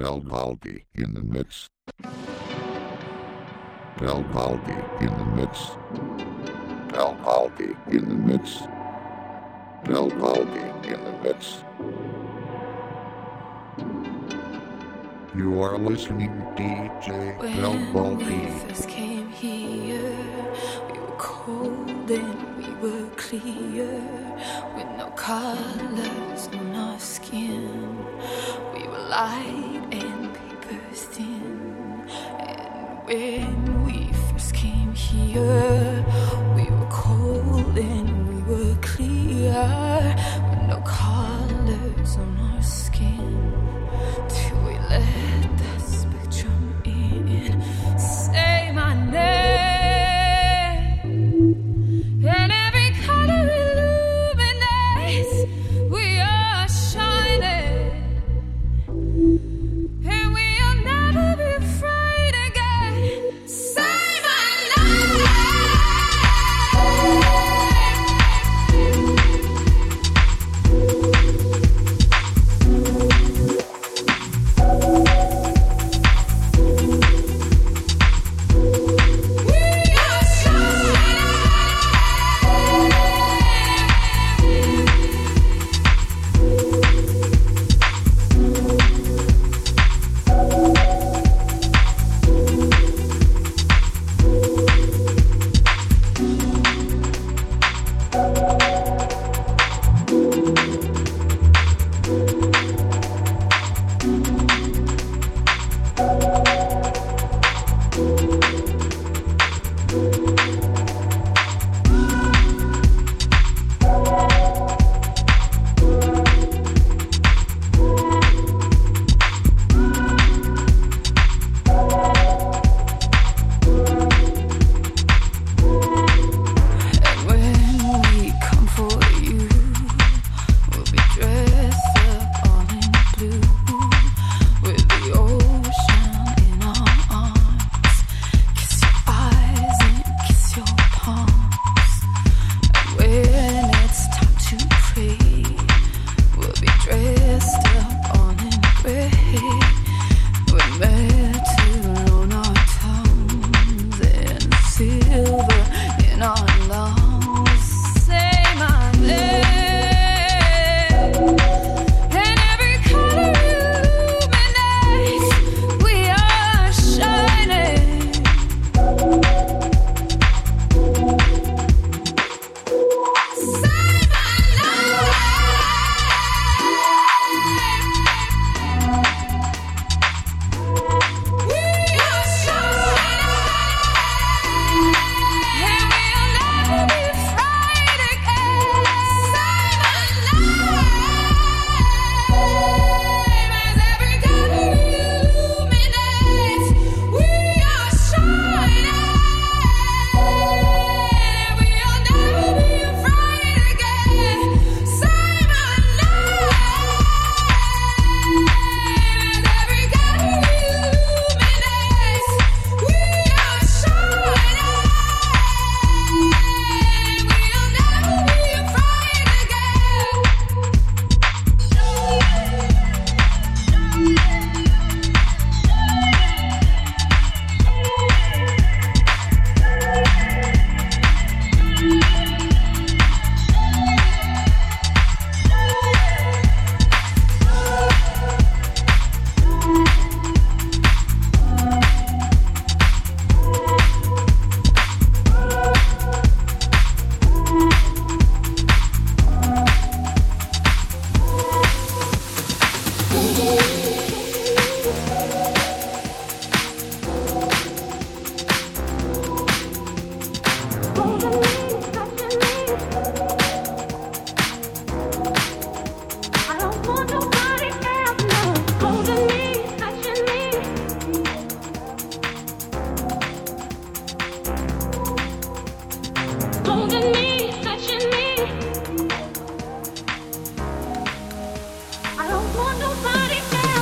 Del Valdi in the mix. Del Valdi in the mix. Del Valdi in the mix. Del Valdi in the mix. You are listening, DJ Del Valdi. When we first came here, we were cold and we were clear, with no colors on our skin. We were light and paper thin. And when we first came here, we were cold and we were clear, with no colors on our skin. Till we let the spectrum in. Say my name, and every color illuminates. We are shining, and we'll never be afraid again. Say my name. I don't want nobody else.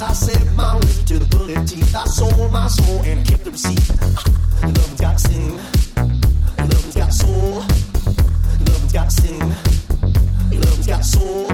Yes, I said my way to the bullet teeth. I sold my soul and kept the receipt. Love's got sin. Love's got soul. Love's got sin. Love's got soul.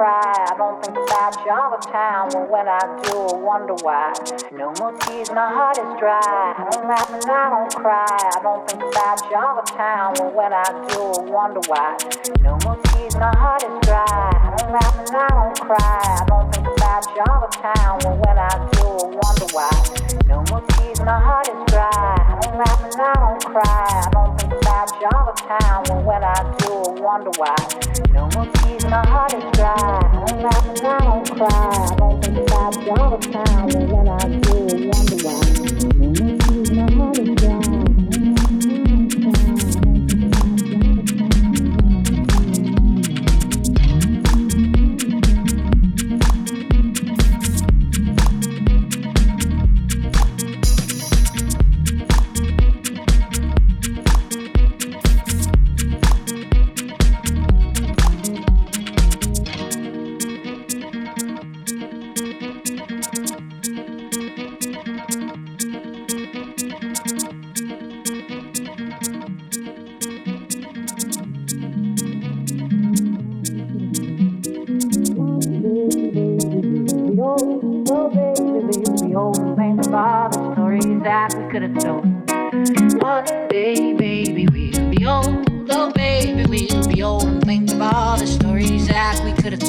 cry. I don't think about you all the time, but when I do, I wonder why. No more tears, my heart is dry. I don't laugh and I don't cry. I don't think about you all the time, but when I do, I wonder why. No more tears, my heart is dry. I don't laugh and I don't cry. I don't think about you all the time, but when I do, I wonder why. No more tears, my heart is dry. I don't laugh and I don't cry. I don't think about you all the time, but when I do, I wonder why. No more tears, my heart is dry. I don't laugh and I don't cry. I don't think about you all the time, but when I do, I wonder why. No more tears, my heart is dry. Baby, we'll be old and think about the stories that we could have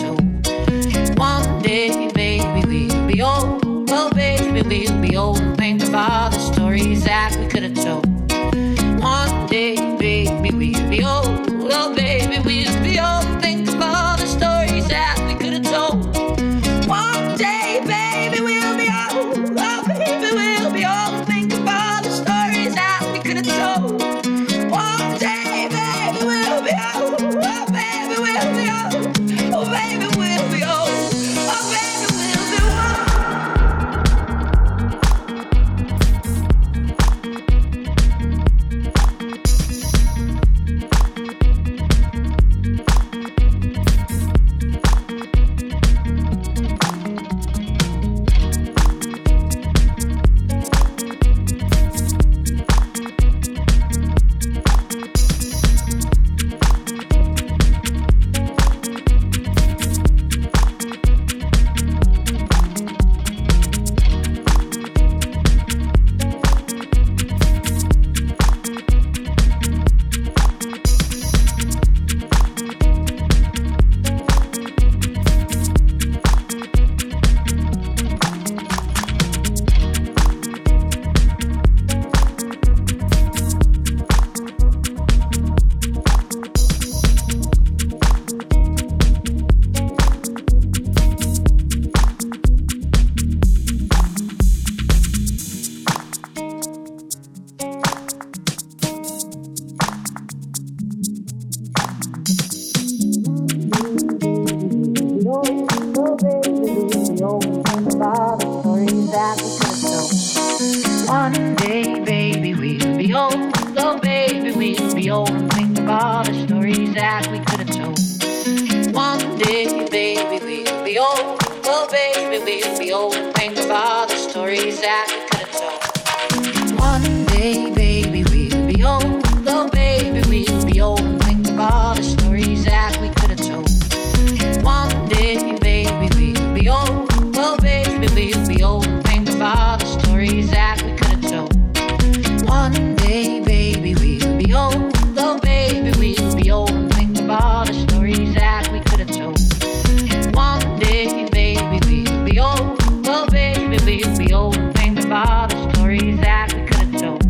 told.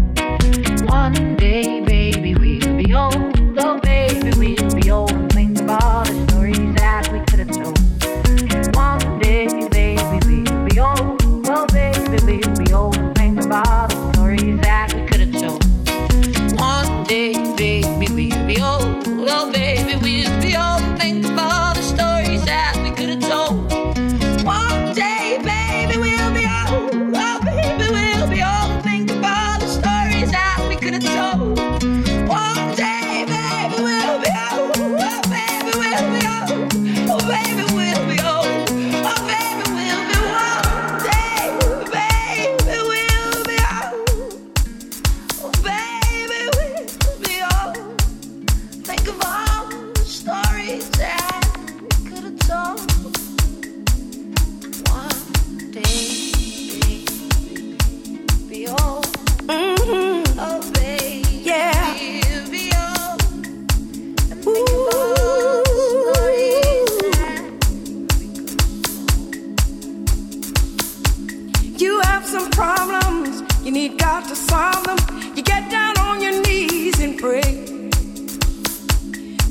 have some problems, you need God to solve them. You get down on your knees and pray.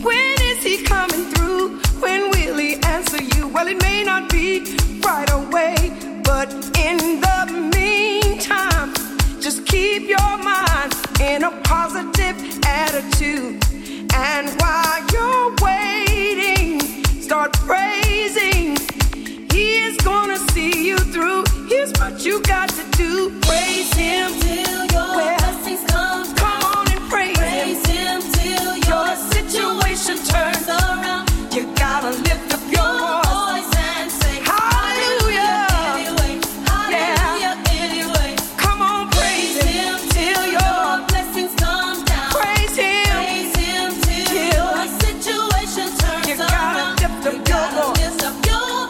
When is he coming through? When will he answer you? Well, it may not be right away, but in the meantime, just keep your mind in a positive attitude. And while you're waiting, start praising. He is gonna see you through. Here's what you got to do. Praise him till your blessings come. Come on and praise him till your situation turns around. You gotta lift up your voice. Yo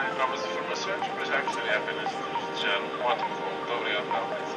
find numbers from research, which actually happened in the channel wonderful glory of numbers.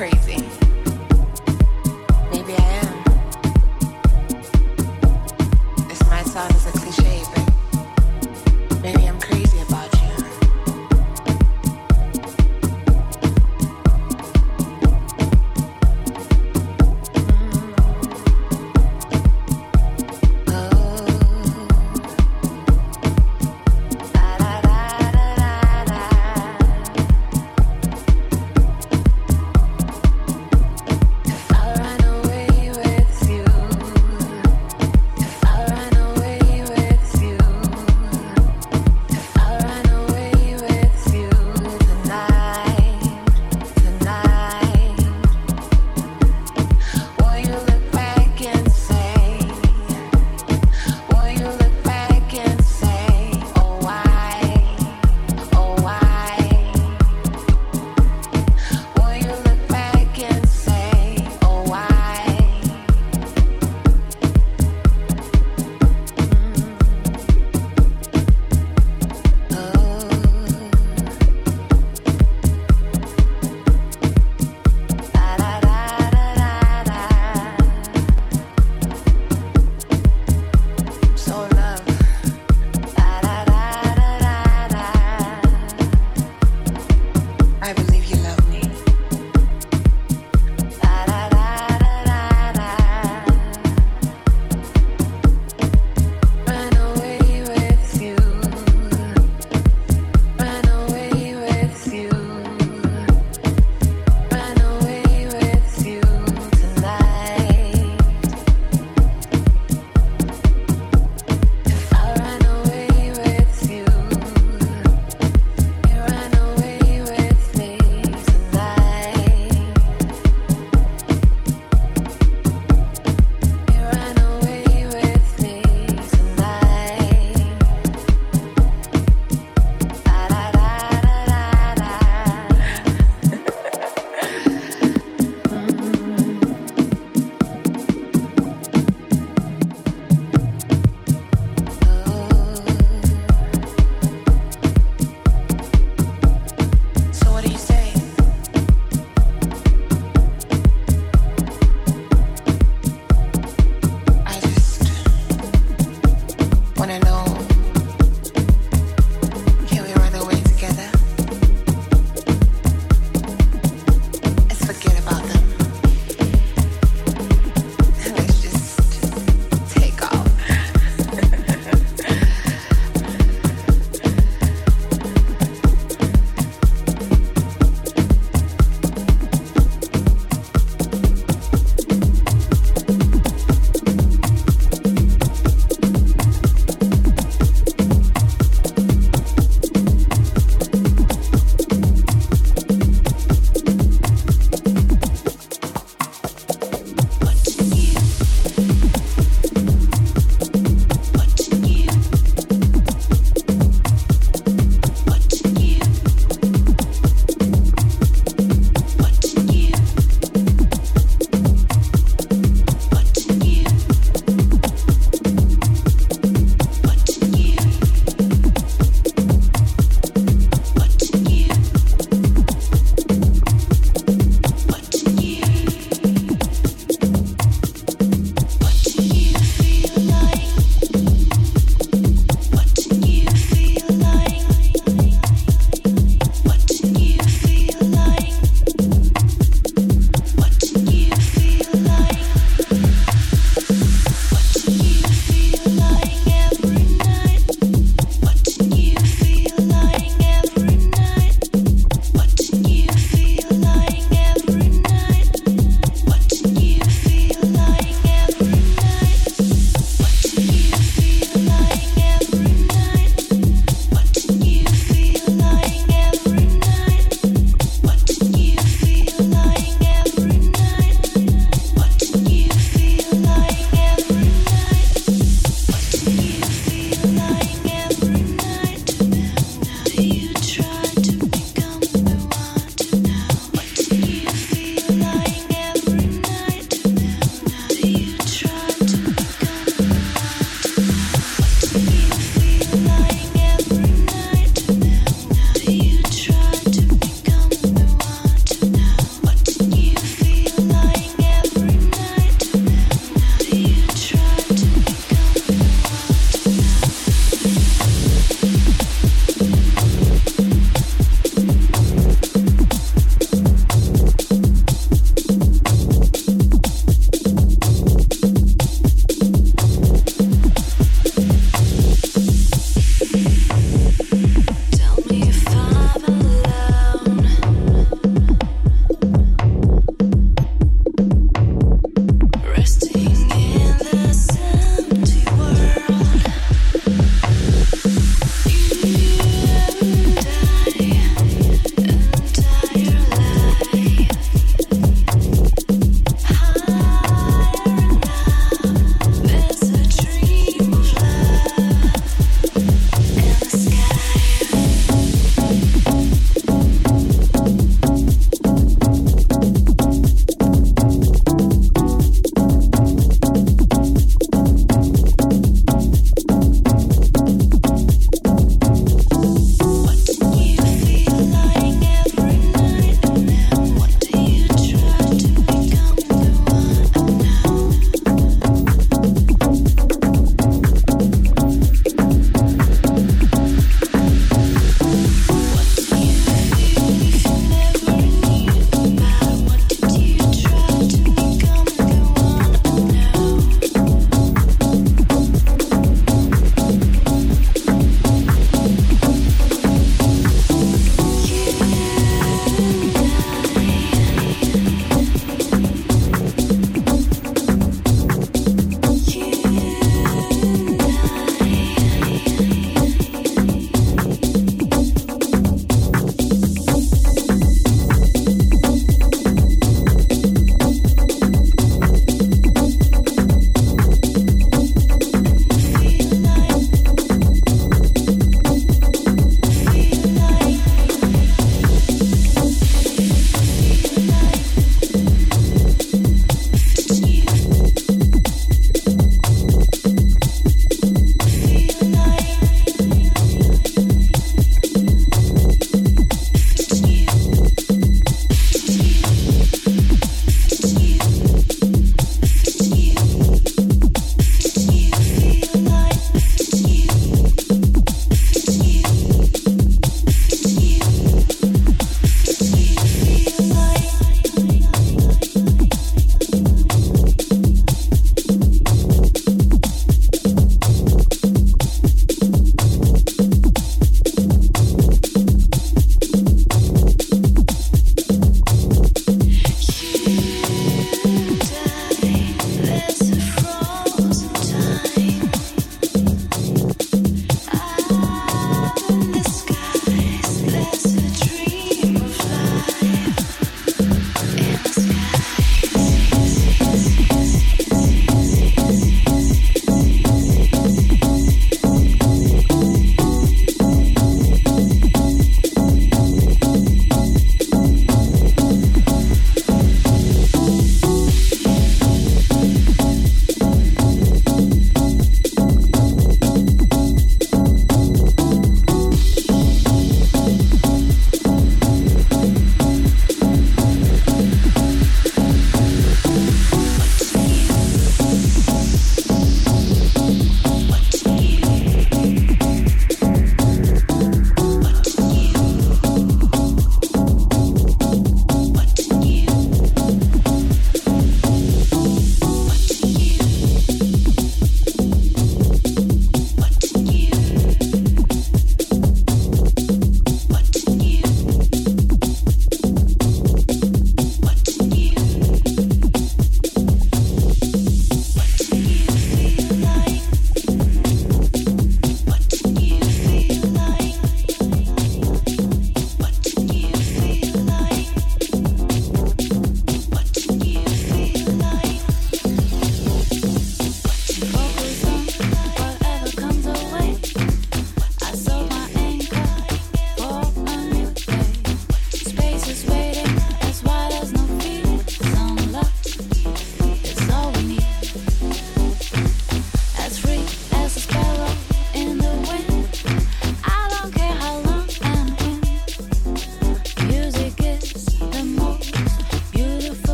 crazy.